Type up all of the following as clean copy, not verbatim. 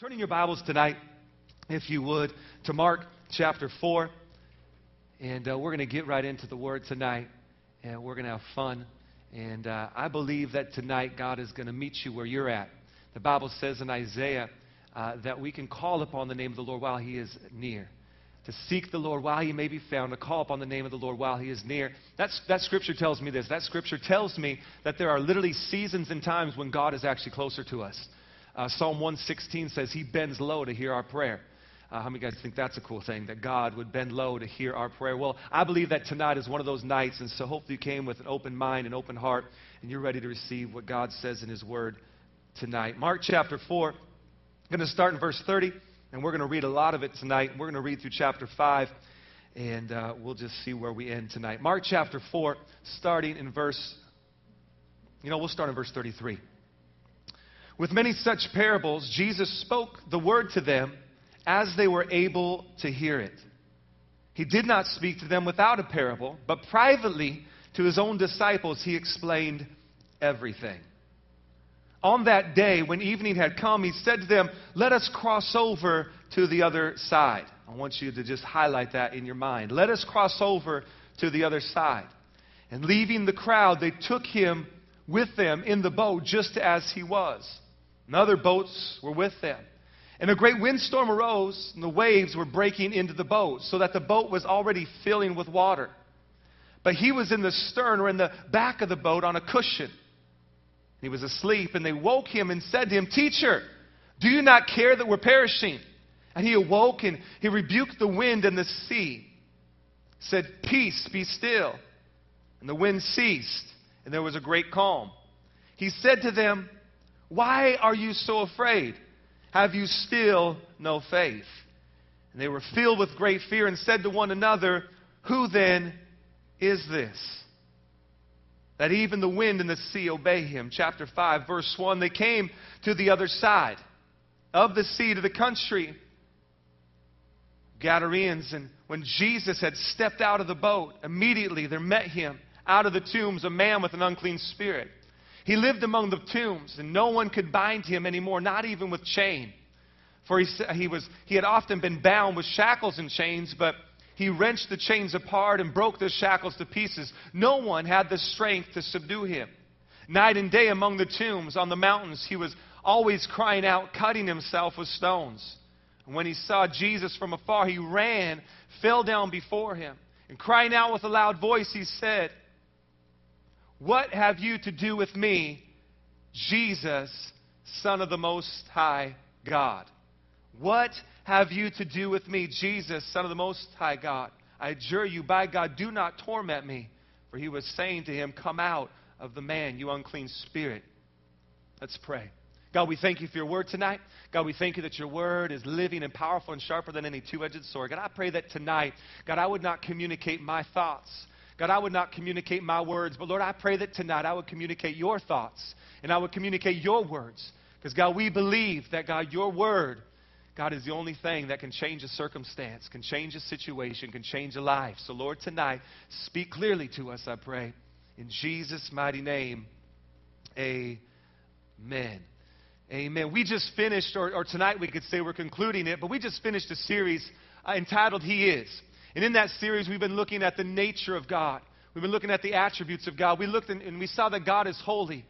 Turning your Bibles tonight, if you would, to Mark chapter 4. And we're going to get right into the Word tonight. And we're going to have fun. And I believe that tonight God is going to meet you where you're at. The Bible says in Isaiah that we can call upon the name of the Lord while He is near. To seek the Lord while He may be found. To call upon the name of the Lord while He is near. That scripture tells me this. That scripture tells me that there are literally seasons and times when God is actually closer to us. Psalm 116 says He bends low to hear our prayer. How many of you guys think that's a cool thing, that God would bend low to hear our prayer? Well, I believe that tonight is one of those nights, and so hopefully you came with an open mind and open heart, and you're ready to receive what God says in His Word tonight. Mark chapter 4, I'm going to start in verse 30, and we're going to read a lot of it tonight. We're going to read through chapter 5, and we'll just see where we end tonight. Mark chapter 4, starting in verse, we'll start in verse 33. With many such parables, Jesus spoke the word to them as they were able to hear it. He did not speak to them without a parable, but privately to His own disciples He explained everything. On that day, when evening had come, He said to them, "Let us cross over to the other side." I want you to just highlight that in your mind. Let us cross over to the other side. And leaving the crowd, they took Him with them in the boat just as He was. And other boats were with them. And a great windstorm arose, and the waves were breaking into the boat, so that the boat was already filling with water. But He was in the stern, or in the back of the boat, on a cushion. He was asleep, and they woke Him and said to Him, "Teacher, do you not care that we're perishing?" And He awoke, and He rebuked the wind and the sea, said, "Peace, be still." And the wind ceased, and there was a great calm. He said to them, "Why are you so afraid? Have you still no faith?" And they were filled with great fear and said to one another, "Who then is this, that even the wind and the sea obey Him?" Chapter 5, verse 1, they came to the other side of the sea to the country, Gadarenes. And when Jesus had stepped out of the boat, immediately there met Him out of the tombs a man with an unclean spirit. He lived among the tombs, and no one could bind him anymore, not even with chain. For he had often been bound with shackles and chains, but He wrenched the chains apart and broke the shackles to pieces. No one had the strength to subdue Him. Night and day among the tombs, on the mountains, He was always crying out, cutting Himself with stones. And when He saw Jesus from afar, He ran, fell down before Him, and crying out with a loud voice, He said, "What have you to do with me, Jesus, Son of the Most High God? What have you to do with me, Jesus, Son of the Most High God? I adjure you, by God, do not torment me." For He was saying to him, "Come out of the man, you unclean spirit." Let's pray. God, we thank You for Your Word tonight. God, we thank You that Your Word is living and powerful and sharper than any two-edged sword. God, I pray that tonight, God, I would not communicate my thoughts. God, I would not communicate my words, but Lord, I pray that tonight I would communicate Your thoughts and I would communicate Your words. Because God, we believe that God, Your Word, God, is the only thing that can change a circumstance, can change a situation, can change a life. So Lord, tonight, speak clearly to us, I pray. In Jesus' mighty name, amen. Amen. We just finished, or tonight we could say we're concluding it, but we just finished a series entitled He Is. And in that series, we've been looking at the nature of God. We've been looking at the attributes of God. We looked and we saw that God is holy.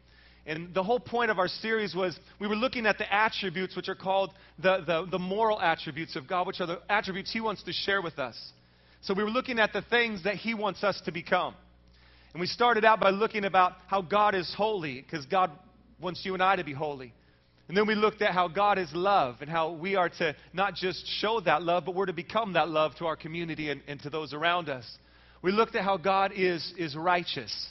And the whole point of our series was we were looking at the attributes which are called the moral attributes of God, which are the attributes He wants to share with us. So we were looking at the things that He wants us to become. And we started out by looking about how God is holy, because God wants you and I to be holy. And then we looked at how God is love and how we are to not just show that love, but we're to become that love to our community and to those around us. We looked at how God is righteous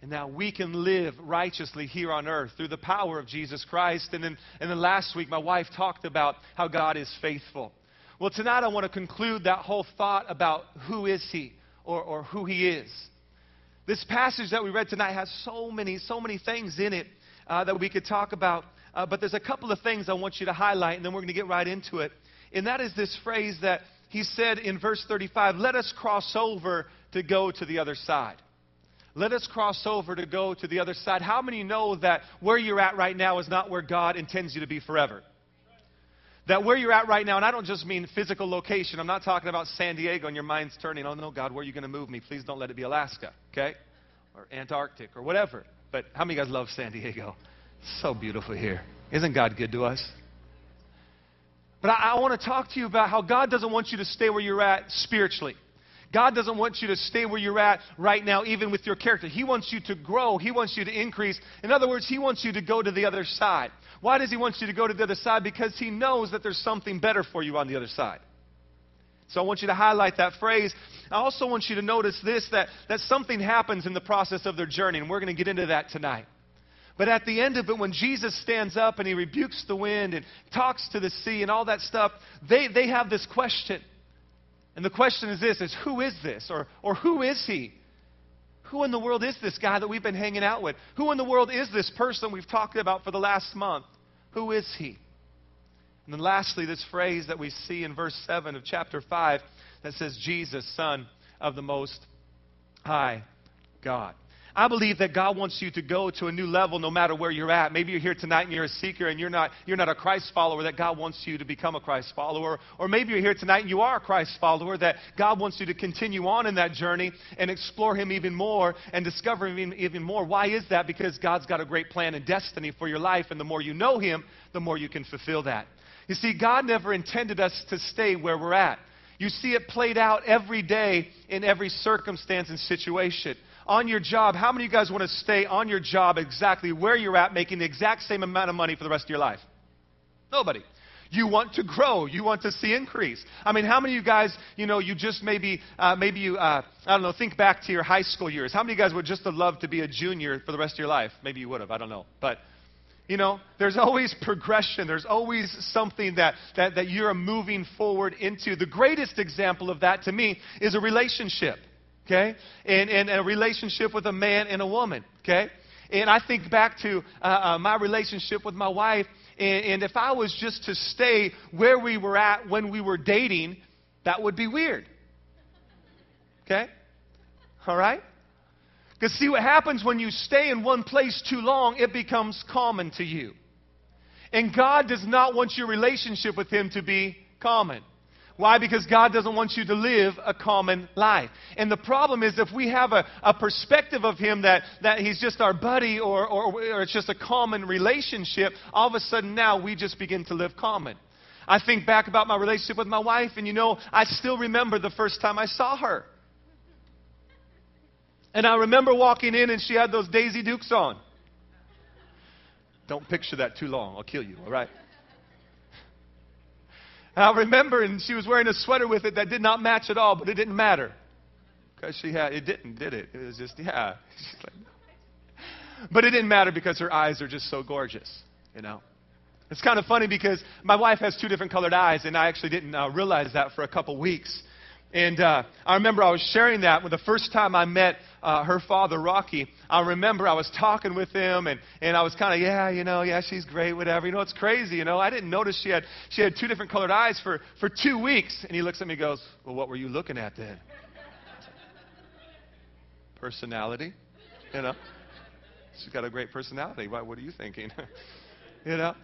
and that we can live righteously here on earth through the power of Jesus Christ. And then last week, my wife talked about how God is faithful. Well, tonight I want to conclude that whole thought about who is He or who He is. This passage that we read tonight has so many things in it that we could talk about. But there's a couple of things I want you to highlight, and then we're going to get right into it. And that is this phrase that He said in verse 35, "Let us cross over to go to the other side." Let us cross over to go to the other side. How many know that where you're at right now is not where God intends you to be forever? That where you're at right now, and I don't just mean physical location. I'm not talking about San Diego and your mind's turning, oh, no, God, where are you going to move me? Please don't let it be Alaska, okay? Or Antarctica or whatever. But how many of you guys love San Diego? It's so beautiful here. Isn't God good to us? But I want to talk to you about how God doesn't want you to stay where you're at spiritually. God doesn't want you to stay where you're at right now, even with your character. He wants you to grow. He wants you to increase. In other words, He wants you to go to the other side. Why does He want you to go to the other side? Because He knows that there's something better for you on the other side. So I want you to highlight that phrase. I also want you to notice this, that something happens in the process of their journey, and we're going to get into that tonight. But at the end of it, when Jesus stands up and He rebukes the wind and talks to the sea and all that stuff, they have this question. And the question is this, is who is this? Or who is he? Who in the world is this guy that we've been hanging out with? Who in the world is this person we've talked about for the last month? Who is he? And then lastly, this phrase that we see in verse 7 of chapter 5 that says, Jesus, Son of the Most High God. I believe that God wants you to go to a new level no matter where you're at. Maybe you're here tonight and you're a seeker and you're not a Christ follower, that God wants you to become a Christ follower. Or maybe you're here tonight and you are a Christ follower, that God wants you to continue on in that journey and explore Him even more and discover Him even more. Why is that? Because God's got a great plan and destiny for your life, and the more you know Him, the more you can fulfill that. You see, God never intended us to stay where we're at. You see it played out every day in every circumstance and situation. On your job, how many of you guys want to stay on your job exactly where you're at, making the exact same amount of money for the rest of your life? Nobody. You want to grow. You want to see increase. I mean, how many of you guys, you know, you just maybe you I don't know, think back to your high school years. How many of you guys would just have loved to be a junior for the rest of your life? Maybe you would have. I don't know. But, you know, there's always progression. There's always something that you're moving forward into. The greatest example of that to me is a relationship. Okay? And a relationship with a man and a woman. Okay? And I think back to my relationship with my wife. And if I was just to stay where we were at when we were dating, that would be weird. Okay? All right? Because see what happens when you stay in one place too long, it becomes common to you. And God does not want your relationship with Him to be common. Why? Because God doesn't want you to live a common life. And the problem is if we have a perspective of Him that He's just our buddy or it's just a common relationship, all of a sudden now we just begin to live common. I think back about my relationship with my wife, and you know, I still remember the first time I saw her. And I remember walking in and she had those Daisy Dukes on. Don't picture that too long. I'll kill you, all right? I remember, and she was wearing a sweater with it that did not match at all, but it didn't matter. Because she had, it didn't, did it? It was just, yeah. She's like, no. But it didn't matter because her eyes are just so gorgeous, you know. It's kind of funny because my wife has two different colored eyes, and I actually didn't realize that for a couple weeks. And I remember I was sharing that when the first time I met her father, Rocky. I remember I was talking with him, and I was kind of, she's great, whatever. You know, it's crazy, you know. I didn't notice she had two different colored eyes for 2 weeks. And he looks at me and goes, well, what were you looking at then? Personality, you know. She's got a great personality. Why, what are you thinking? You know.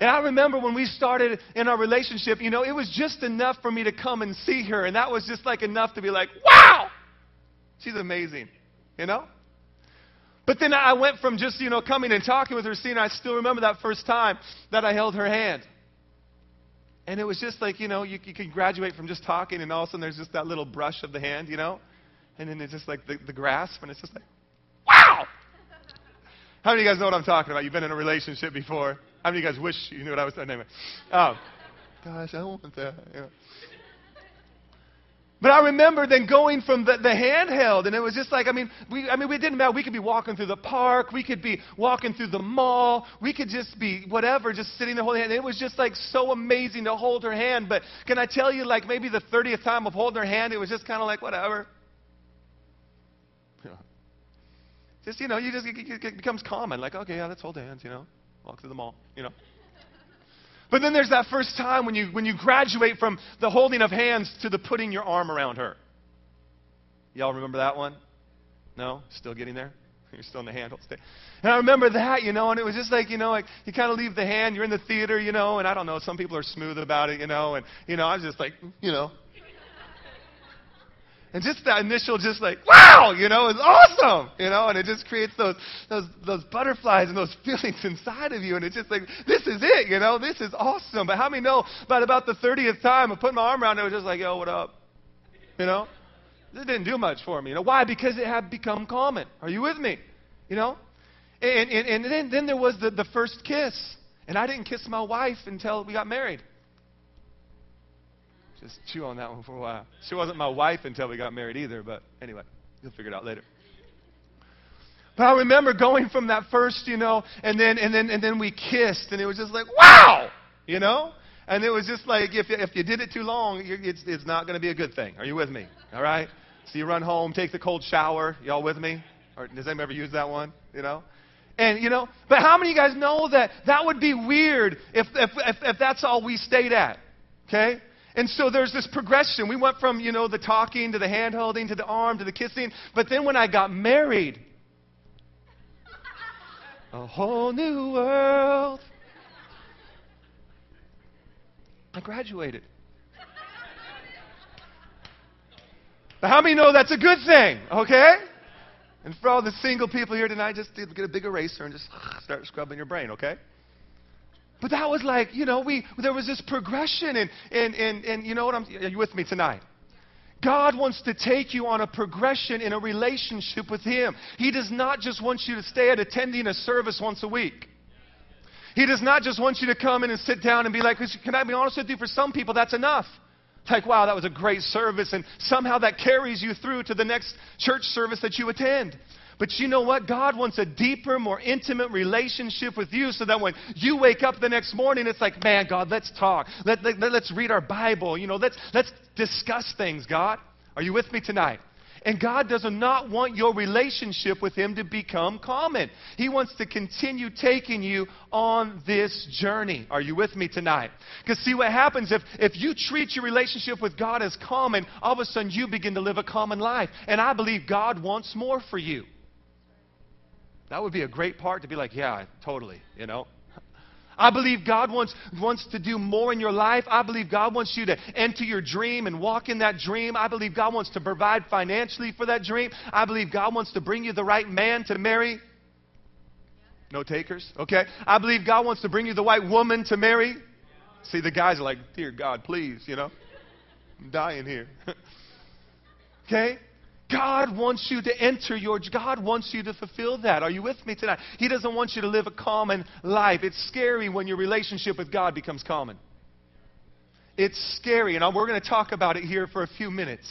And I remember when we started in our relationship, you know, it was just enough for me to come and see her. And that was just like enough to be like, wow, she's amazing, you know. But then I went from just, you know, coming and talking with her, seeing her. I still remember that first time that I held her hand. And it was just like, you know, you can graduate from just talking, and all of a sudden there's just that little brush of the hand, you know. And then it's just like the grasp, and it's just like, wow. How many of you guys know what I'm talking about? You've been in a relationship before. How many of you guys wish you knew what I was talking about? Oh, gosh, I don't want that. Yeah. But I remember then going from the handheld, and it was just like, it didn't matter. We could be walking through the park. We could be walking through the mall. We could just be whatever, just sitting there holding hand. It was just like so amazing to hold her hand. But can I tell you, like maybe the 30th time of holding her hand, it was just kind of like whatever. Yeah. Just, you know, it becomes common. Like, okay, yeah, let's hold hands, you know. Walk through the mall, you know. But then there's that first time when you graduate from the holding of hands to the putting your arm around her. Y'all remember that one? No? Still getting there? You're still in the handle. And I remember that, you know, and it was just like, you know, like you kind of leave the hand, you're in the theater, you know, and I don't know, some people are smooth about it, you know, and, you know, I was just like, you know. And just that initial just like, wow, you know, it's awesome, you know, and it just creates those butterflies and those feelings inside of you, and it's just like, this is it, you know, this is awesome. But how many know about the 30th time of putting my arm around it, it was just like, yo, what up, you know? This didn't do much for me, you know? Why? Because it had become common. Are you with me? You know? And then there was the first kiss, and I didn't kiss my wife until we got married. Just chew on that one for a while. She wasn't my wife until we got married either, but anyway, you'll figure it out later. But I remember going from that first, you know, and then we kissed, and it was just like, wow, you know? And it was just like, if you did it too long, it's not going to be a good thing. Are you with me? All right? So you run home, take the cold shower. Y'all with me? Or does anybody ever use that one, you know? And, you know, but how many of you guys know that would be weird if that's all we stayed at? Okay? And so there's this progression. We went from, you know, the talking to the hand-holding to the arm to the kissing. But then when I got married, a whole new world. I graduated. But how many know that's a good thing, okay? And for all the single people here tonight, just get a big eraser and just start scrubbing your brain, okay? But that was like, you know, there was this progression, and you know what, are you with me tonight? God wants to take you on a progression in a relationship with Him. He does not just want you to stay at attending a service once a week. He does not just want you to come in and sit down and be like, can I be honest with you, for some people that's enough. It's like, wow, that was a great service, and somehow that carries you through to the next church service that you attend. But you know what? God wants a deeper, more intimate relationship with you so that when you wake up the next morning, it's like, man, God, let's talk. Let's read our Bible. You know, let's discuss things, God. Are you with me tonight? And God does not want your relationship with Him to become common. He wants to continue taking you on this journey. Are you with me tonight? Because see what happens if you treat your relationship with God as common, all of a sudden you begin to live a common life. And I believe God wants more for you. That would be a great part to be like, yeah, totally, you know. I believe God wants to do more in your life. I believe God wants you to enter your dream and walk in that dream. I believe God wants to provide financially for that dream. I believe God wants to bring you the right man to marry. No takers, okay. I believe God wants to bring you the right woman to marry. See, the guys are like, dear God, please, you know. I'm dying here. Okay. God wants you to enter your... God wants you to fulfill that. Are you with me tonight? He doesn't want you to live a common life. It's scary when your relationship with God becomes common. It's scary, and we're going to talk about it here for a few minutes.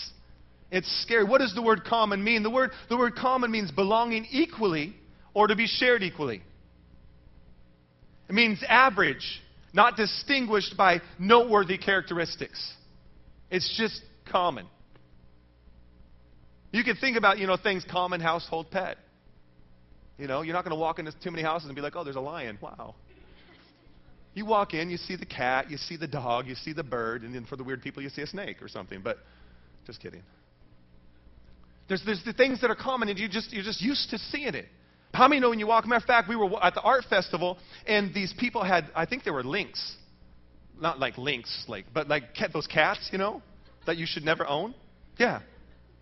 It's scary. What does the word common mean? The word common means belonging equally or to be shared equally. It means average, not distinguished by noteworthy characteristics. It's just common. You can think about, you know, things, common household pet. You know, you're not going to walk into too many houses and be like, oh, there's a lion. Wow. You walk in, you see the cat, you see the dog, you see the bird, and then for the weird people, you see a snake or something. But just kidding. There's the things that are common, and you're just used to seeing it. How many know when you walk? Matter of fact, we were at the art festival, and these people had, I think they were lynx. Not like lynx, but like those cats, you know, that you should never own. Yeah.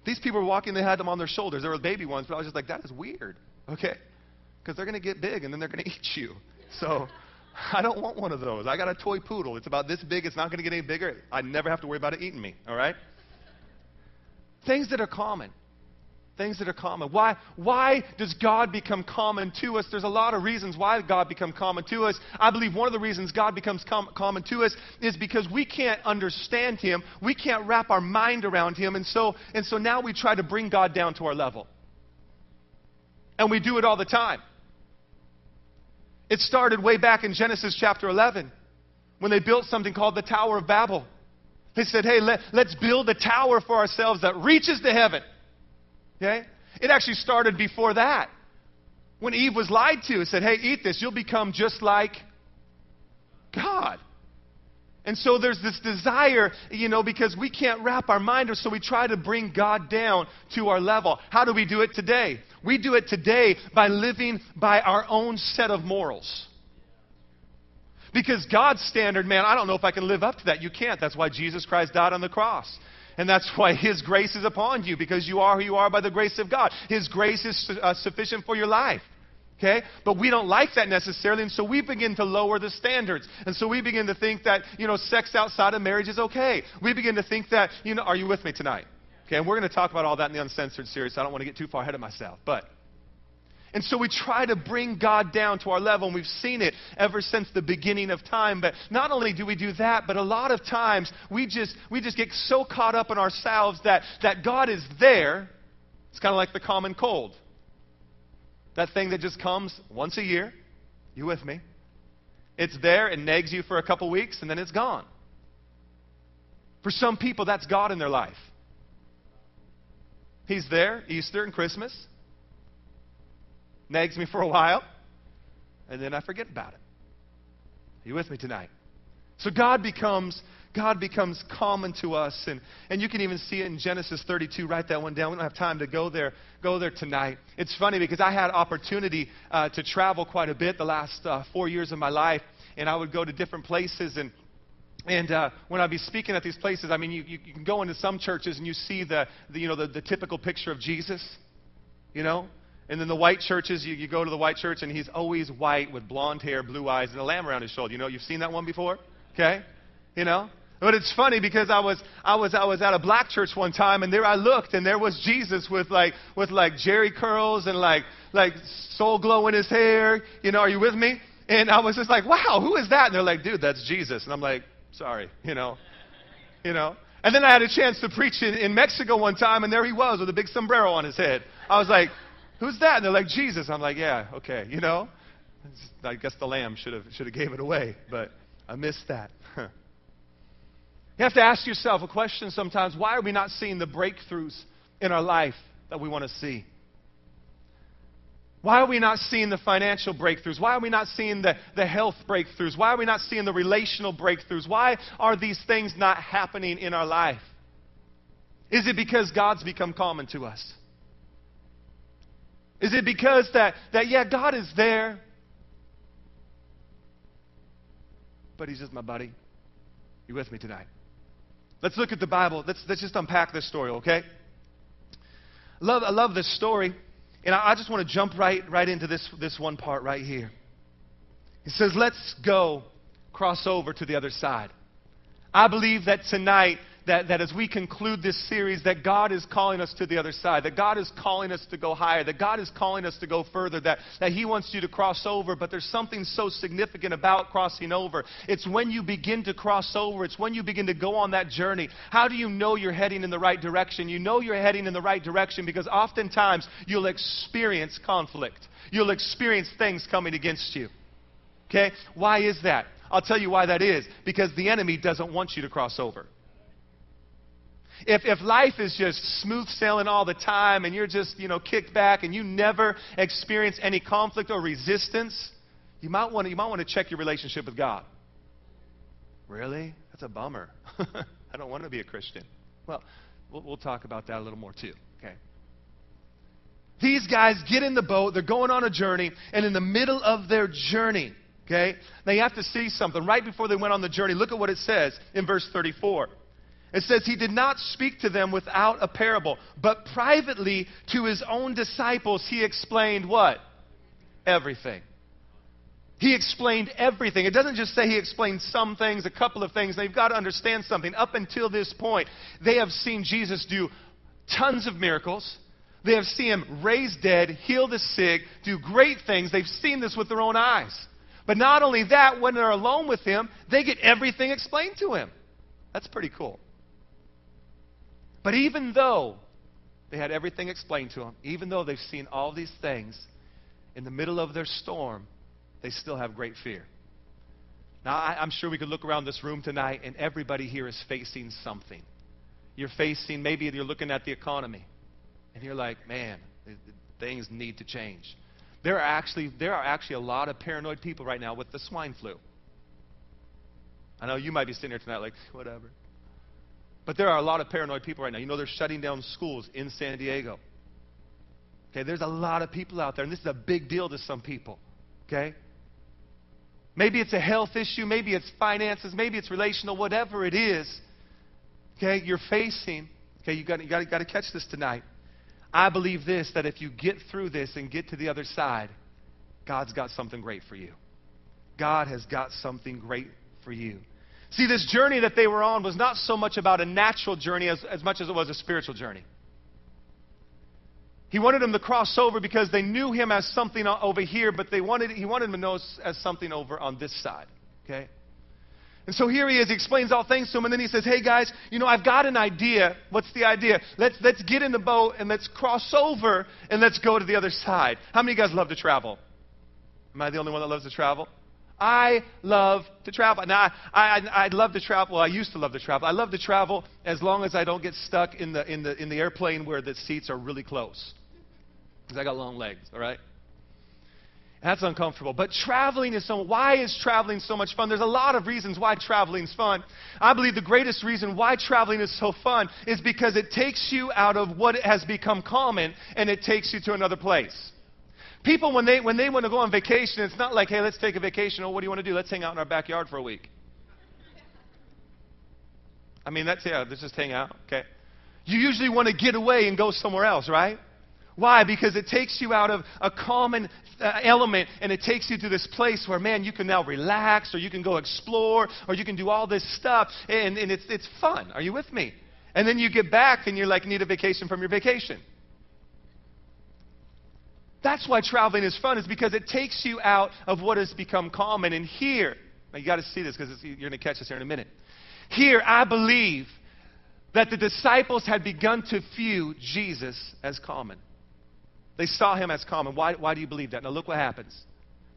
These people were walking, they had them on their shoulders. They were baby ones, but I was just like, that is weird, okay? Because they're going to get big, and then they're going to eat you. So I don't want one of those. I got a toy poodle. It's about this big. It's not going to get any bigger. I never have to worry about it eating me, all right? Things that are common. Things that are common. Why does God become common to us? There's a lot of reasons why God becomes common to us. I believe one of the reasons God becomes common to us is because we can't understand Him. We can't wrap our mind around Him. And so now we try to bring God down to our level. And we do it all the time. It started way back in Genesis chapter 11 when they built something called the Tower of Babel. They said, hey, let's build a tower for ourselves that reaches to heaven. Okay? It actually started before that. When Eve was lied to, it said, hey, eat this. You'll become just like God. And so there's this desire, you know, because we can't wrap our mind, so we try to bring God down to our level. How do we do it today? We do it today by living by our own set of morals. Because God's standard, man, I don't know if I can live up to that. You can't. That's why Jesus Christ died on the cross. And that's why His grace is upon you, because you are who you are by the grace of God. His grace is sufficient for your life. Okay? But we don't like that necessarily, and so we begin to lower the standards. And so we begin to think that, you know, sex outside of marriage is okay. We begin to think that, you know, are you with me tonight? Okay, and we're going to talk about all that in the Uncensored series, so I don't want to get too far ahead of myself. But, and so we try to bring God down to our level, and we've seen it ever since the beginning of time. But not only do we do that, but a lot of times we just get so caught up in ourselves that God is there. It's kind of like the common cold. That thing that just comes once a year. You with me? It's there, it nags you for a couple weeks, and then it's gone. For some people, that's God in their life. He's there, Easter and Christmas. Nags me for a while, and then I forget about it. Are you with me tonight? So God becomes common to us, and you can even see it in Genesis 32. Write that one down. We don't have time to go there tonight. It's funny because I had opportunity to travel quite a bit the last 4 years of my life, and I would go to different places, and when I'd be speaking at these places, I mean, you can go into some churches and you see the typical picture of Jesus, you know. And then the white churches, you go to the white church, and he's always white with blonde hair, blue eyes, and a lamb around his shoulder. You know, you've seen that one before? Okay? You know? But it's funny because I was at a black church one time, and there I looked, and there was Jesus with jerry curls and like soul glow in his hair. You know, are you with me? And I was just like, wow, who is that? And they're like, dude, that's Jesus. And I'm like, sorry, you know. You know? And then I had a chance to preach in Mexico one time, and there he was with a big sombrero on his head. I was like, who's that? And they're like, Jesus. I'm like, yeah, okay, you know. I guess the lamb should have gave it away, but I missed that. You have to ask yourself a question sometimes. Why are we not seeing the breakthroughs in our life that we want to see? Why are we not seeing the financial breakthroughs? Why are we not seeing the health breakthroughs? Why are we not seeing the relational breakthroughs? Why are these things not happening in our life? Is it because God's become common to us? Is it because that God is there, but He's just my buddy? You with me tonight? Let's look at the Bible. Let's just unpack this story, okay? I love this story, and I just want to jump right into this one part right here. It says, let's go cross over to the other side. I believe that tonight, that as we conclude this series, that God is calling us to the other side, that God is calling us to go higher, that God is calling us to go further, that He wants you to cross over. But there's something so significant about crossing over. It's when you begin to cross over. It's when you begin to go on that journey. How do you know you're heading in the right direction? You know you're heading in the right direction because oftentimes you'll experience conflict. You'll experience things coming against you. Okay? Why is that? I'll tell you why that is. Because the enemy doesn't want you to cross over. If life is just smooth sailing all the time and you're just, you know, kicked back and you never experience any conflict or resistance, you might want to check your relationship with God. Really? That's a bummer. I don't want to be a Christian. Well, we'll talk about that a little more too. Okay. These guys get in the boat. They're going on a journey, and in the middle of their journey, okay, now you have to see something. Right before they went on the journey, look at what it says in verse 34. It says, He did not speak to them without a parable, but privately to His own disciples He explained what? Everything. He explained everything. It doesn't just say He explained some things, a couple of things. They've got to understand something. Up until this point, they have seen Jesus do tons of miracles. They have seen Him raise dead, heal the sick, do great things. They've seen this with their own eyes. But not only that, when they're alone with Him, they get everything explained to Him. That's pretty cool. But even though they had everything explained to them, even though they've seen all these things, in the middle of their storm, they still have great fear. Now, I'm sure we could look around this room tonight, and everybody here is facing something. You're facing, maybe you're looking at the economy, and you're like, man, things need to change. There are actually a lot of paranoid people right now with the swine flu. I know you might be sitting here tonight like, whatever. But there are a lot of paranoid people right now. You know, they're shutting down schools in San Diego. Okay, there's a lot of people out there, and this is a big deal to some people. Okay? Maybe it's a health issue, maybe it's finances, maybe it's relational, whatever it is. Okay, you're facing. Okay, you got to catch this tonight. I believe this, that if you get through this and get to the other side, God's got something great for you. God has got something great for you. See, this journey that they were on was not so much about a natural journey as much as it was a spiritual journey. He wanted them to cross over because they knew him as something over here, but he wanted them to know as something over on this side. Okay? And so here he is. He explains all things to him, and then he says, hey, guys, you know, I've got an idea. What's the idea? Let's get in the boat, and let's cross over, and let's go to the other side. How many of you guys love to travel? Am I the only one that loves to travel? I love to travel. Now, I love to travel. Well, I used to love to travel. I love to travel as long as I don't get stuck in the airplane where the seats are really close. Because I got long legs, all right? And that's uncomfortable. But traveling is so... Why is traveling so much fun? There's a lot of reasons why traveling is fun. I believe the greatest reason why traveling is so fun is because it takes you out of what has become common, and it takes you to another place. People, when they want to go on vacation, it's not like, hey, let's take a vacation. Oh, what do you want to do? Let's hang out in our backyard for a week. I mean, that's, yeah, let's just hang out, okay? You usually want to get away and go somewhere else, right? Why? Because it takes you out of a common element, and it takes you to this place where, man, you can now relax, or you can go explore, or you can do all this stuff, and it's fun. Are you with me? And then you get back, and you're like, need a vacation from your vacation. That's why traveling is fun, is because it takes you out of what has become common. And here, now you got to see this because you're going to catch this here in a minute. Here, I believe that the disciples had begun to view Jesus as common. They saw him as common. Why do you believe that? Now look what happens.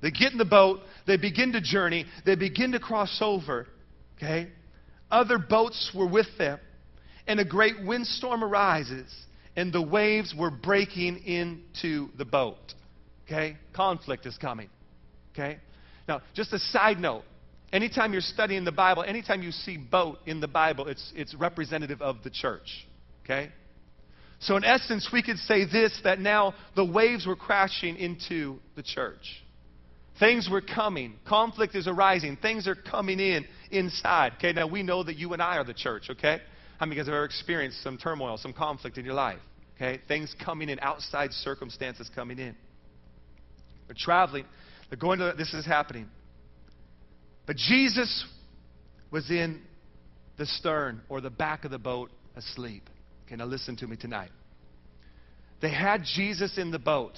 They get in the boat. They begin to journey. They begin to cross over. Okay? Other boats were with them. And a great windstorm arises. And the waves were breaking into the boat. Okay? Conflict is coming. Okay? Now, just a side note. Anytime you're studying the Bible, anytime you see boat in the Bible, it's representative of the church. Okay? So in essence, we could say this, that now the waves were crashing into the church. Things were coming. Conflict is arising. Things are coming in inside. Okay? Now, we know that you and I are the church. Okay? How many of you guys have ever experienced some turmoil, some conflict in your life? Okay? Things coming in, outside circumstances coming in. They're traveling. They're going to, this is happening. But Jesus was in the stern or the back of the boat asleep. Okay, now listen to me tonight. They had Jesus in the boat,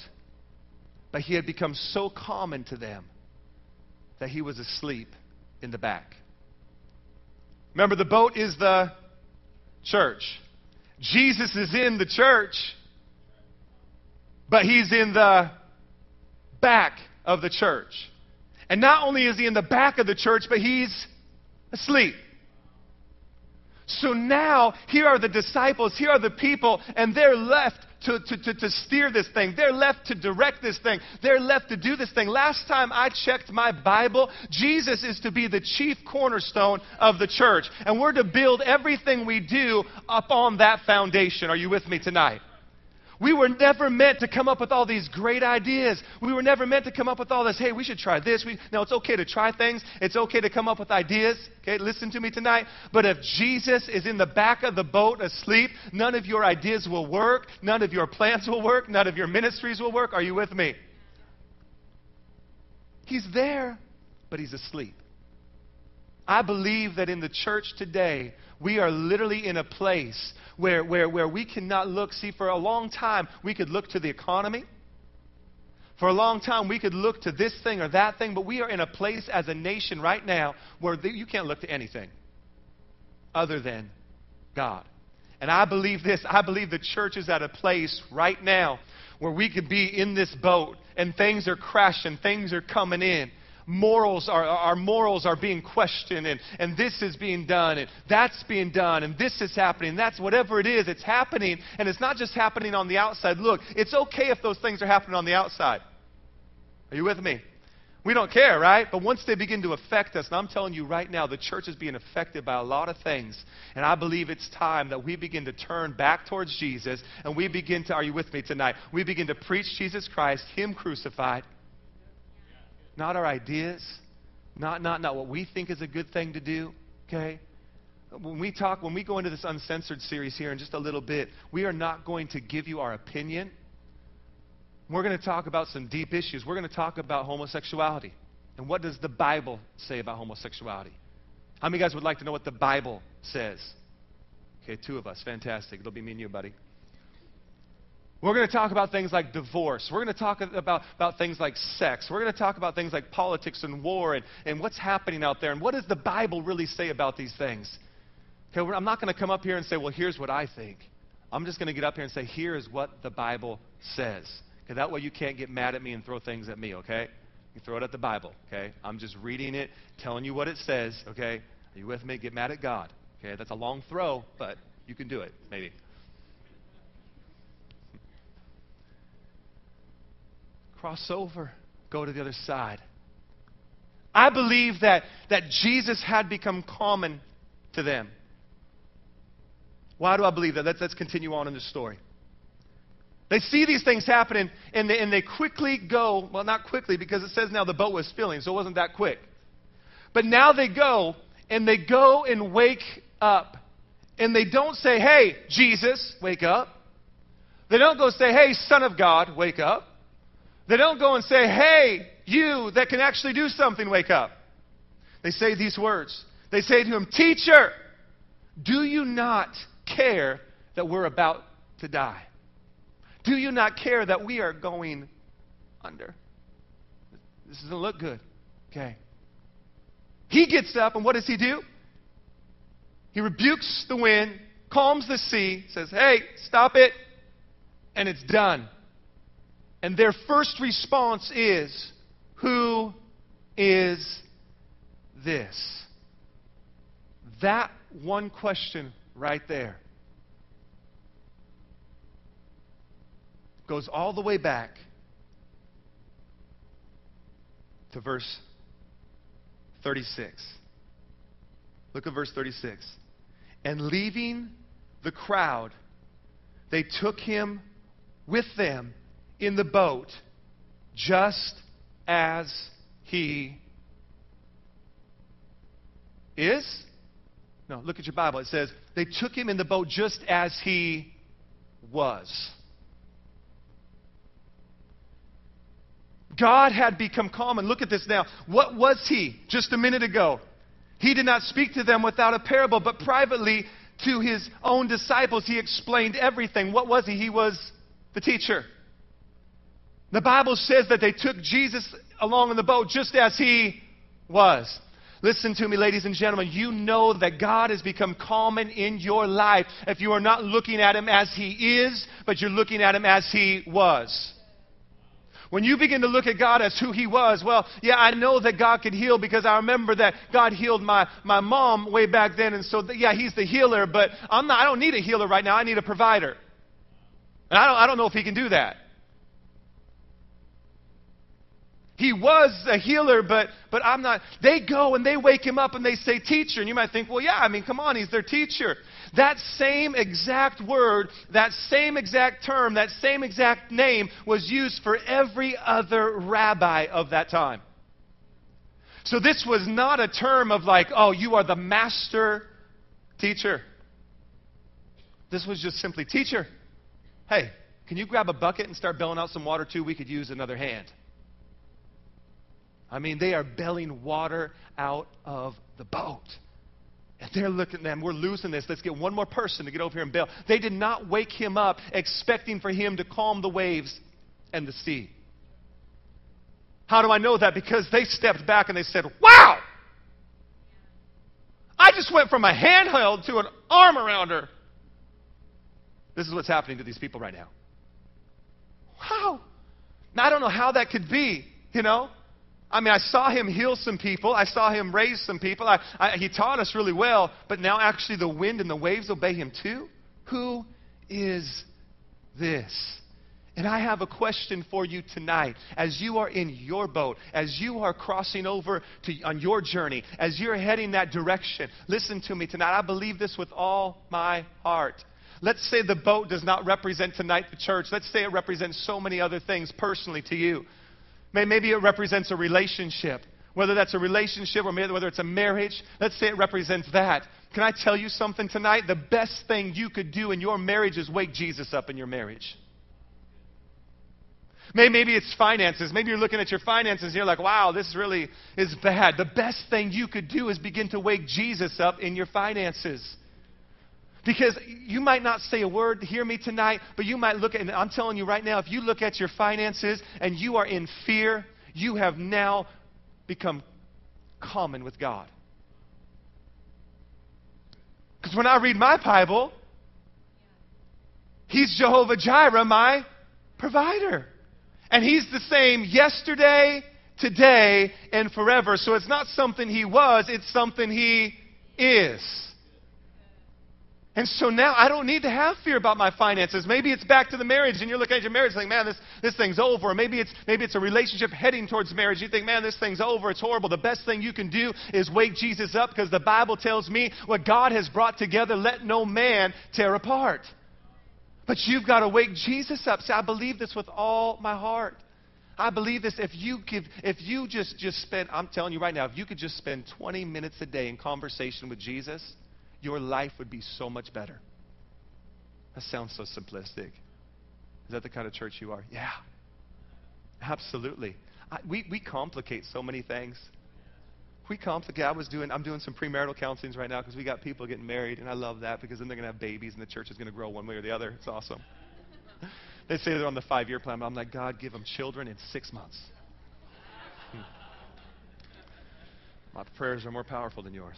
but he had become so common to them that he was asleep in the back. Remember, the boat is the church. Jesus is in the church, but he's in the back of the church. And not only is he in the back of the church, but he's asleep. So now, here are the disciples, here are the people, and they're left to steer this thing. They're left to direct this thing. They're left to do this thing. Last time I checked my Bible, Jesus is to be the chief cornerstone of the church. And we're to build everything we do up on that foundation. Are you with me tonight? We were never meant to come up with all these great ideas. We were never meant to come up with all this, hey, we should try this. No, it's okay to try things. It's okay to come up with ideas. Okay, listen to me tonight. But if Jesus is in the back of the boat asleep, none of your ideas will work. None of your plans will work. None of your ministries will work. Are you with me? He's there, but he's asleep. I believe that in the church today, we are literally in a place where we cannot look. See, for a long time, we could look to the economy. For a long time, we could look to this thing or that thing. But we are in a place as a nation right now where you can't look to anything other than God. And I believe this. I believe the church is at a place right now where we could be in this boat and things are crashing, things are coming in. Our morals are being questioned, and this is being done, and that's being done, and this is happening, that's whatever it is, it's happening, and it's not just happening on the outside. Look, it's okay if those things are happening on the outside. Are you with me? We don't care, right? But once they begin to affect us, and I'm telling you right now, the church is being affected by a lot of things. And I believe it's time that we begin to turn back towards Jesus, and we begin to, are you with me tonight? We begin to preach Jesus Christ, Him crucified. Not our ideas. Not what we think is a good thing to do, okay? When we go into this Uncensored series here in just a little bit, we are not going to give you our opinion. We're going to talk about some deep issues. We're going to talk about homosexuality. And what does the Bible say about homosexuality? How many of you guys would like to know what the Bible says? Okay, two of us. Fantastic. It'll be me and you, buddy. We're going to talk about things like divorce. We're going to talk about things like sex. We're going to talk about things like politics and war and what's happening out there. And what does the Bible really say about these things? Okay, I'm not going to come up here and say, well, here's what I think. I'm just going to get up here and say, here is what the Bible says. Okay, that way you can't get mad at me and throw things at me, okay? You throw it at the Bible, okay? I'm just reading it, telling you what it says, okay? Are you with me? Get mad at God, okay? That's a long throw, but you can do it, maybe. Cross over. Go to the other side. I believe that Jesus had become common to them. Why do I believe that? Let's continue on in the story. They see these things happening, and they quickly go. Well, not quickly, because it says now the boat was filling, so it wasn't that quick. But now they go and wake up. And they don't say, hey, Jesus, wake up. They don't go say, hey, Son of God, wake up. They don't go and say, hey, you that can actually do something, wake up. They say these words. They say to him, teacher, do you not care that we're about to die? Do you not care that we are going under? This doesn't look good. Okay. He gets up, and what does he do? He rebukes the wind, calms the sea, says, hey, stop it, and it's done. And their first response is, who is this? That one question right there goes all the way back to verse 36. Look at verse 36. And leaving the crowd, they took him with them in the boat, just as he is. No, look at your Bible. It says, they took him in the boat just as he was. God had become common. Look at this now. What was he just a minute ago? He did not speak to them without a parable, but privately to his own disciples he explained everything. What was he? He was the teacher. The Bible says that they took Jesus along in the boat just as he was. Listen to me, ladies and gentlemen. You know that God has become common in your life if you are not looking at Him as He is, but you're looking at Him as He was. When you begin to look at God as who He was, well, yeah, I know that God can heal because I remember that God healed my mom way back then, and so, yeah, He's the healer, but I don't need a healer right now. I need a provider. And I don't know if He can do that. He was a healer, but I'm not. They go and they wake him up and they say, teacher. And you might think, well, yeah, I mean, come on, he's their teacher. That same exact word, that same exact term, that same exact name was used for every other rabbi of that time. So this was not a term of like, oh, you are the master teacher. This was just simply teacher. Hey, can you grab a bucket and start bailing out some water too? We could use another hand. I mean, they are bailing water out of the boat. And they're looking at them. We're losing this. Let's get one more person to get over here and bail. They did not wake him up expecting for him to calm the waves and the sea. How do I know that? Because they stepped back and they said, wow! I just went from a handheld to an arm around her. This is what's happening to these people right now. Wow! Now, I don't know how that could be, you know? I mean, I saw him heal some people. I saw him raise some people. He taught us really well. But now actually the wind and the waves obey him too? Who is this? And I have a question for you tonight. As you are in your boat, as you are crossing over on your journey, as you're heading that direction, listen to me tonight. I believe this with all my heart. Let's say the boat does not represent tonight the church. Let's say it represents so many other things personally to you. Maybe it represents a relationship, whether that's a relationship or whether it's a marriage. Let's say it represents that. Can I tell you something tonight? The best thing you could do in your marriage is wake Jesus up in your marriage. Maybe it's finances. Maybe you're looking at your finances and you're like, wow, this really is bad. The best thing you could do is begin to wake Jesus up in your finances. Because you might not say a word, hear me tonight, but you might look at, and I'm telling you right now, if you look at your finances and you are in fear, you have now become common with God. Because when I read my Bible, He's Jehovah Jireh, my provider. And He's the same yesterday, today, and forever. So it's not something He was, it's something He is. And so now I don't need to have fear about my finances. Maybe it's back to the marriage, and you're looking at your marriage like, man, this thing's over. Maybe it's a relationship heading towards marriage. You think, man, this thing's over. It's horrible. The best thing you can do is wake Jesus up, because the Bible tells me what God has brought together, let no man tear apart. But you've got to wake Jesus up. See, I believe this with all my heart. I believe this. If you just spend, I'm telling you right now, if you could just spend 20 minutes a day in conversation with Jesus, your life would be so much better. That sounds so simplistic. Is that the kind of church you are? Yeah. Absolutely. We complicate so many things. We complicate. I'm doing some premarital counselings right now because we got people getting married, and I love that, because then they're going to have babies and the church is going to grow one way or the other. It's awesome. They say they're on the 5-year plan, but I'm like, God, give them children in 6 months. My prayers are more powerful than yours.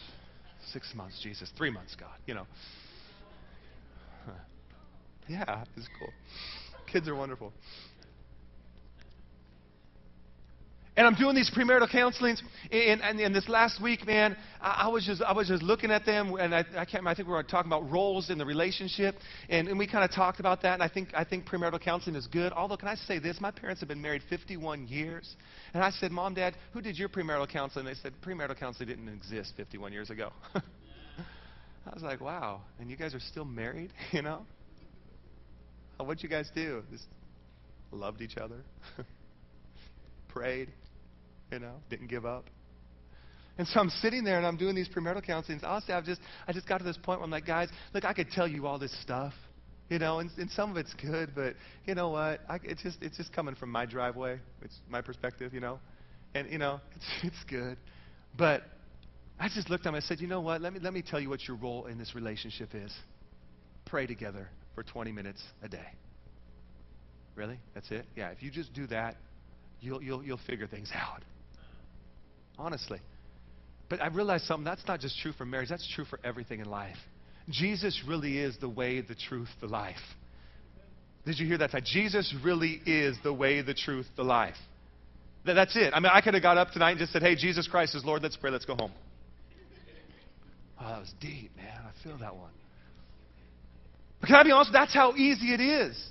6 months, Jesus. 3 months, God. You know. Yeah, it's cool. Kids are wonderful. And I'm doing these premarital counselings, and this last week, man, I was just looking at them, and I think we were talking about roles in the relationship, and we kind of talked about that, and I think premarital counseling is good. Although, can I say this? My parents have been married 51 years, and I said, Mom, Dad, who did your premarital counseling? They said, premarital counseling didn't exist 51 years ago. I was like, wow, and you guys are still married, you know? What'd you guys do? Just loved each other, prayed. You know, didn't give up. And so I'm sitting there and I'm doing these premarital counselings. Honestly, I just got to this point where I'm like, guys, look, I could tell you all this stuff, you know, and some of it's good, but you know what? It's just coming from my driveway. It's my perspective, you know, and you know, it's good. But I just looked at him and I said, you know what? Let me tell you what your role in this relationship is. Pray together for 20 minutes a day. Really? That's it? Yeah. If you just do that, you'll figure things out. Honestly. But I realized something. That's not just true for marriage. That's true for everything in life. Jesus really is the way, the truth, the life. Did you hear that? Jesus really is the way, the truth, the life. That's it. I mean, I could have got up tonight and just said, hey, Jesus Christ is Lord. Let's pray. Let's go home. Oh, that was deep, man. I feel that one. But can I be honest? That's how easy it is.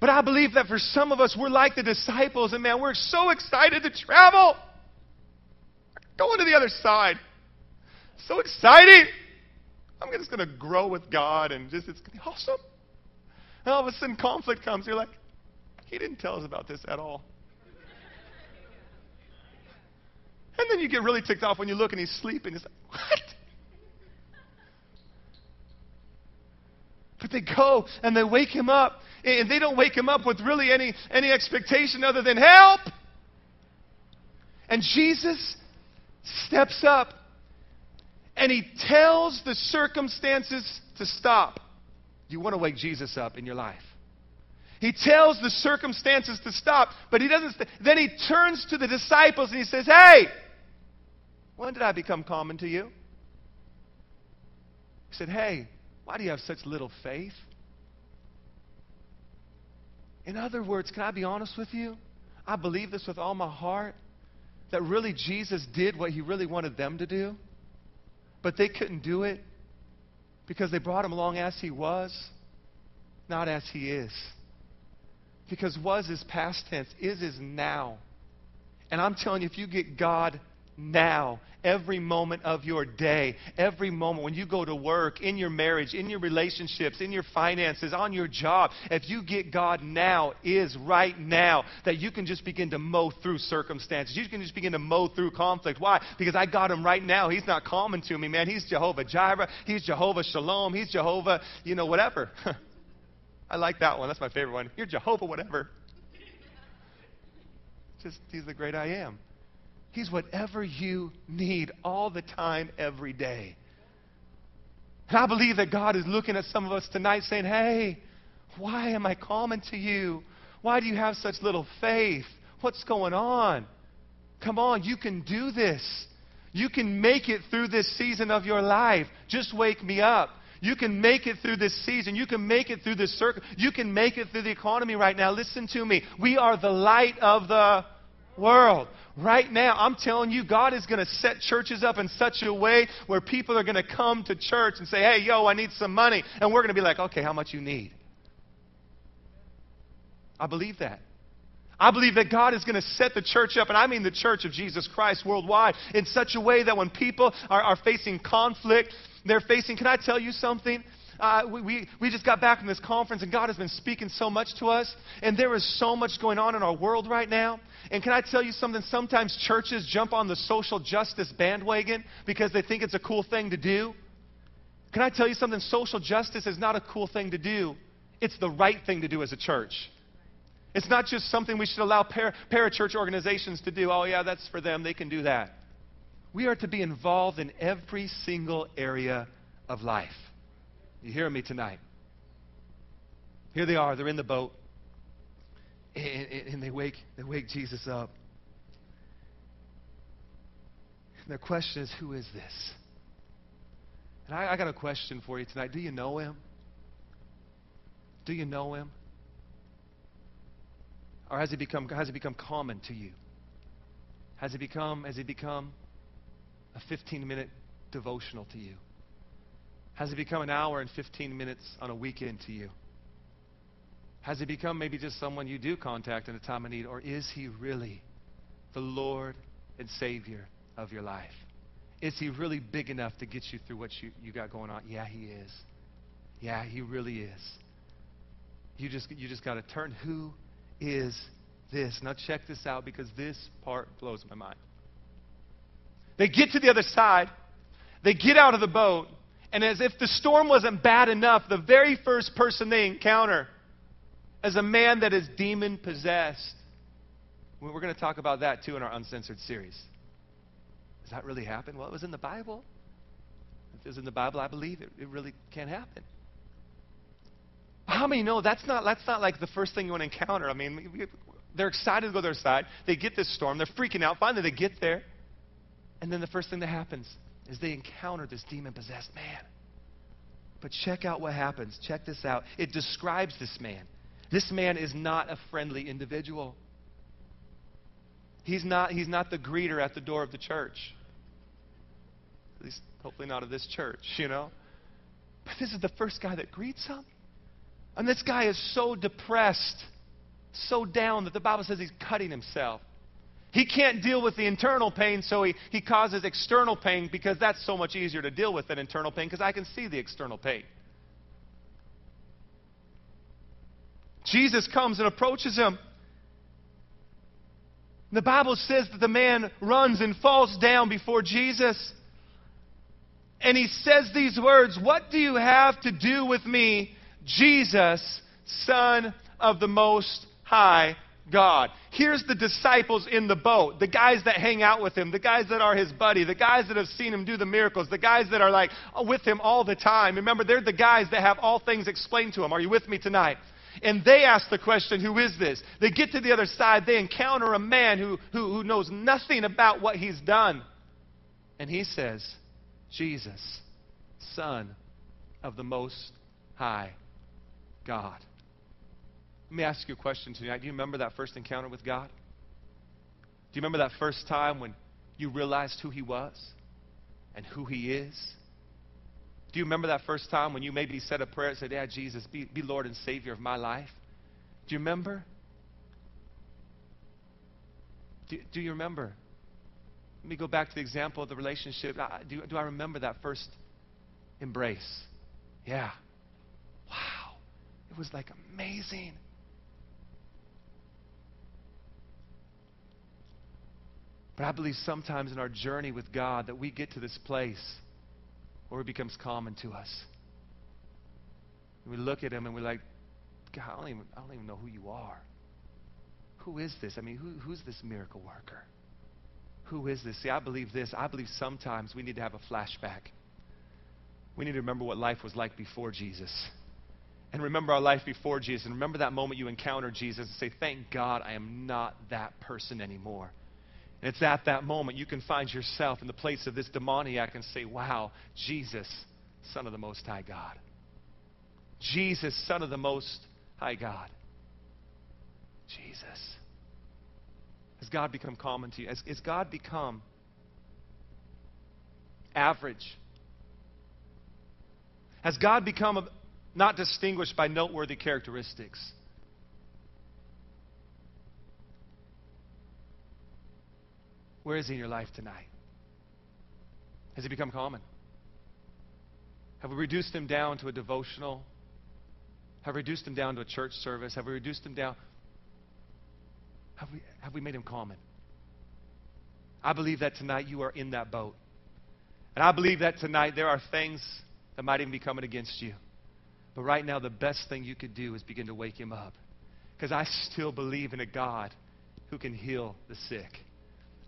But I believe that for some of us, we're like the disciples, and man, we're so excited to travel. Going to the other side. So exciting. I'm just going to grow with God, and just it's going to be awesome. And all of a sudden, conflict comes. You're like, He didn't tell us about this at all. And then you get really ticked off when you look and He's sleeping. It's like, what? But they go and they wake Him up. And they don't wake Him up with really any expectation other than help. And Jesus steps up and He tells the circumstances to stop. You want to wake Jesus up in your life. He tells the circumstances to stop, but He doesn't. Then He turns to the disciples and He says, hey, when did I become common to you? He said, hey, why do you have such little faith? In other words, can I be honest with you? I believe this with all my heart, that really Jesus did what He really wanted them to do, but they couldn't do it because they brought Him along as He was. not as he is. Because was is past tense, is now. And I'm telling you, if you get God now, every moment of your day, every moment when you go to work, in your marriage, in your relationships, in your finances, on your job, if you get God now, is right now, that you can just begin to mow through circumstances. You can just begin to mow through conflict. Why? Because I got him right now. He's not common to me, man. He's Jehovah Jireh. He's Jehovah Shalom. He's Jehovah, you know, whatever. I like that one. That's my favorite one. You're Jehovah whatever. Just, he's the great I am. He's whatever you need all the time, every day. And I believe that God is looking at some of us tonight saying, hey, why am I common to you? Why do you have such little faith? What's going on? Come on, you can do this. You can make it through this season of your life. Just wake me up. You can make it through this season. You can make it through this circle. You can make it through the economy right now. Listen to me. We are the light of the world. Right now, I'm telling you, God is going to set churches up in such a way where people are going to come to church and say, hey, yo, I need some money. And we're going to be like, okay, how much you need? I believe that. I believe that God is going to set the church up, and I mean the church of Jesus Christ worldwide, in such a way that when people are facing conflict, they're facing, can I tell you something? We just got back from this conference, and God has been speaking so much to us. And there is so much going on in our world right now. And can I tell you something? Sometimes churches jump on the social justice bandwagon because they think it's a cool thing to do. Can I tell you something? Social justice is not a cool thing to do. It's the right thing to do as a church. It's not just something we should allow parachurch organizations to do. Oh, yeah, that's for them. They can do that. We are to be involved in every single area of life. You hear me tonight? Here they are. They're in the boat. And they wake Jesus up. And their question is, who is this? And I got a question for you tonight. Do you know him? Do you know him? Or has he become common to you? Has he become a 15-minute devotional to you? Has it become an hour and 15 minutes on a weekend to you? Has it become maybe just someone you do contact in a time of need? Or is he really the Lord and Savior of your life? Is he really big enough to get you through what you got going on? Yeah, he is. Yeah, he really is. You just got to turn. Who is this? Now check this out, because this part blows my mind. They get to the other side. They get out of the boat. And as if the storm wasn't bad enough, the very first person they encounter is a man that is demon-possessed. We're going to talk about that, too, in our Uncensored series. Does that really happen? Well, it was in the Bible. If it was in the Bible, I believe it really can happen. How many know that's not like the first thing you want to encounter? I mean, they're excited to go to their side. They get this storm. They're freaking out. Finally, they get there. And then the first thing that happens is they encounter this demon-possessed man. But check out what happens. Check this out. It describes this man. This man is not a friendly individual. He's not the greeter at the door of the church. At least, hopefully not of this church, you know. But this is the first guy that greets him. And this guy is so depressed, so down, that the Bible says he's cutting himself. He can't deal with the internal pain, so he causes external pain, because that's so much easier to deal with than internal pain, because I can see the external pain. Jesus comes and approaches him. The Bible says that the man runs and falls down before Jesus. And he says these words, "What do you have to do with me, Jesus, Son of the Most High God?" Here's the disciples in the boat, the guys that hang out with him, the guys that are his buddy, the guys that have seen him do the miracles, the guys that are like with him all the time. Remember, they're the guys that have all things explained to them. Are you with me tonight? And they ask the question, who is this? They get to the other side. They encounter a man who knows nothing about what he's done. And he says, Jesus, Son of the Most High God. Let me ask you a question tonight. Do you remember that first encounter with God? Do you remember that first time when you realized who he was and who he is? Do you remember that first time when you maybe said a prayer and said, yeah, Jesus, be Lord and Savior of my life? Do you remember? Do you remember? Let me go back to the example of the relationship. Do I remember that first embrace? Yeah. Wow. It was like amazing. But I believe sometimes in our journey with God that we get to this place where it becomes common to us. And we look at him and we're like, God, I don't even know who you are. Who is this? I mean, who's this miracle worker? Who is this? See, I believe this. I believe sometimes we need to have a flashback. We need to remember what life was like before Jesus. And remember our life before Jesus. And remember that moment you encounter Jesus and say, thank God I am not that person anymore. And it's at that moment you can find yourself in the place of this demoniac and say, wow, Jesus, Son of the Most High God. Jesus, Son of the Most High God. Jesus. Has God become common to you? Has God become average? Has God become not distinguished by noteworthy characteristics? Where is he in your life tonight? Has he become common? Have we reduced him down to a devotional? Have we reduced him down to a church service? Have we reduced him down? Have we made him common? I believe that tonight you are in that boat. And I believe that tonight there are things that might even be coming against you. But right now the best thing you could do is begin to wake him up. Because I still believe in a God who can heal the sick.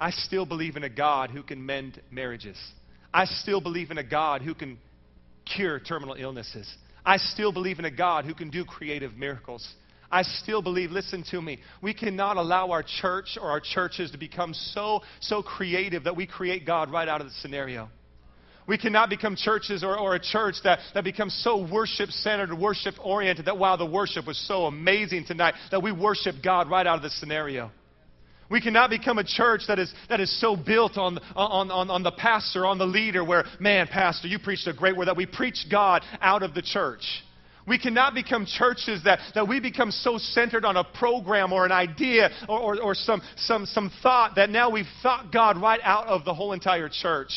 I still believe in a God who can mend marriages. I still believe in a God who can cure terminal illnesses. I still believe in a God who can do creative miracles. I still believe, listen to me, we cannot allow our church or our churches to become so creative that we create God right out of the scenario. We cannot become churches or a church that becomes so worship-centered, worship-oriented that, wow, the worship was so amazing tonight that we worship God right out of the scenario. We cannot become a church that is so built on the pastor, on the leader, where, man, pastor, you preached a great word, that we preach God out of the church. We cannot become churches that we become so centered on a program or an idea or some thought that now we've thought God right out of the whole entire church.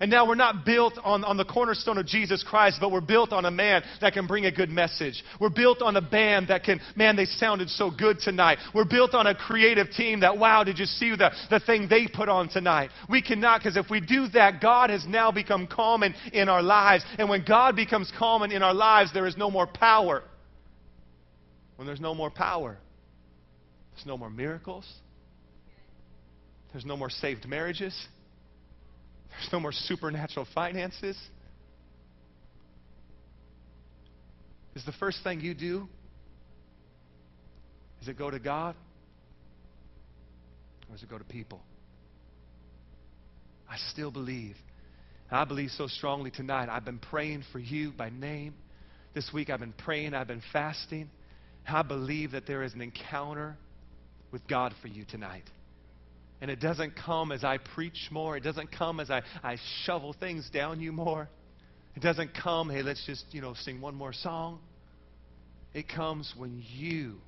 And now we're not built on the cornerstone of Jesus Christ, but we're built on a man that can bring a good message. We're built on a band that can, man, they sounded so good tonight. We're built on a creative team that, wow, did you see the thing they put on tonight? We cannot, because if we do that, God has now become common in our lives. And when God becomes common in our lives, there is no more power. When there's no more power, there's no more miracles. There's no more saved marriages. There's no more supernatural finances. Is the first thing you do, is it go to God? Or is it go to people? I still believe. And I believe so strongly tonight. I've been praying for you by name. This week I've been praying. I've been fasting. I believe that there is an encounter with God for you tonight. And it doesn't come as I preach more. It doesn't come as I shovel things down you more. It doesn't come, hey, let's just, sing one more song. It comes when you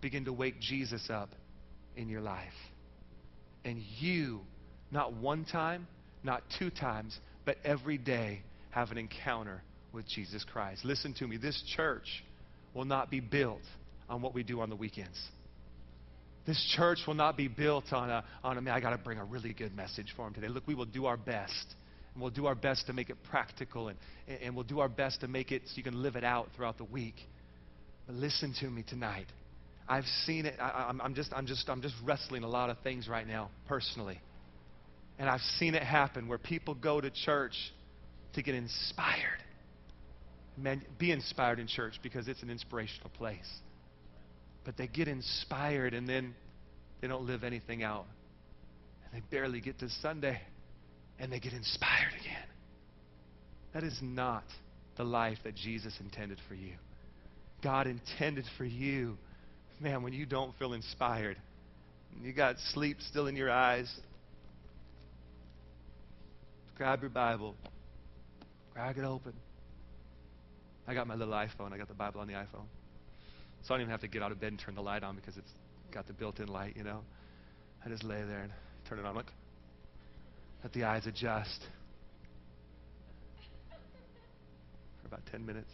begin to wake Jesus up in your life. And you, not one time, not two times, but every day have an encounter with Jesus Christ. Listen to me. This church will not be built on what we do on the weekends. This church will not be built on a man, I got to bring a really good message for him today. Look, we will do our best. And we'll do our best to make it practical. And we'll do our best to make it so you can live it out throughout the week. But listen to me tonight. I've seen it. I'm just wrestling a lot of things right now, personally. And I've seen it happen where people go to church to get inspired. Man, be inspired in church because it's an inspirational place. But they get inspired and then they don't live anything out. And they barely get to Sunday and they get inspired again. That is not the life that Jesus intended for you. God intended for you. Man, when you don't feel inspired, you got sleep still in your eyes, grab your Bible, crack it open, I got my little iPhone. I got the Bible on the iPhone. So I don't even have to get out of bed and turn the light on because it's got the built-in light, you know. I just lay there and turn it on. Look, let the eyes adjust for about 10 minutes.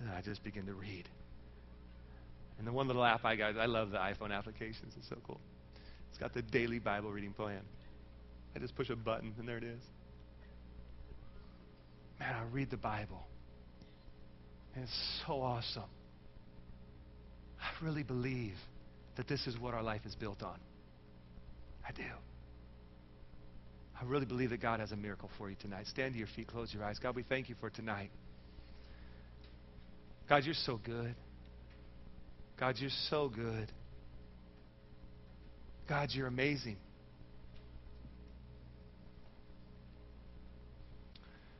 And I just begin to read. And the one little app I got, I love the iPhone applications. It's so cool. It's got the daily Bible reading plan. I just push a button, and there it is. Man, I read the Bible. And it's so awesome. I really believe that this is what our life is built on. I do. I really believe that God has a miracle for you tonight. Stand to your feet, close your eyes. God, we thank you for tonight. God, you're so good. God, you're so good. God, you're amazing.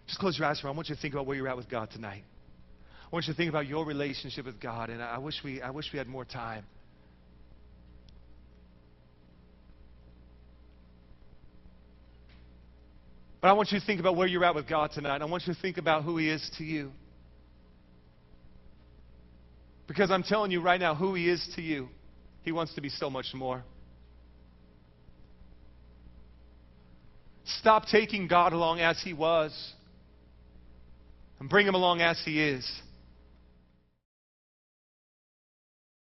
Just close your eyes for a moment. I want you to think about where you're at with God tonight. I want you to think about your relationship with God, and I wish we had more time. But I want you to think about where you're at with God tonight. I want you to think about who He is to you. Because I'm telling you right now, who He is to you, He wants to be so much more. Stop taking God along as He was and bring Him along as He is.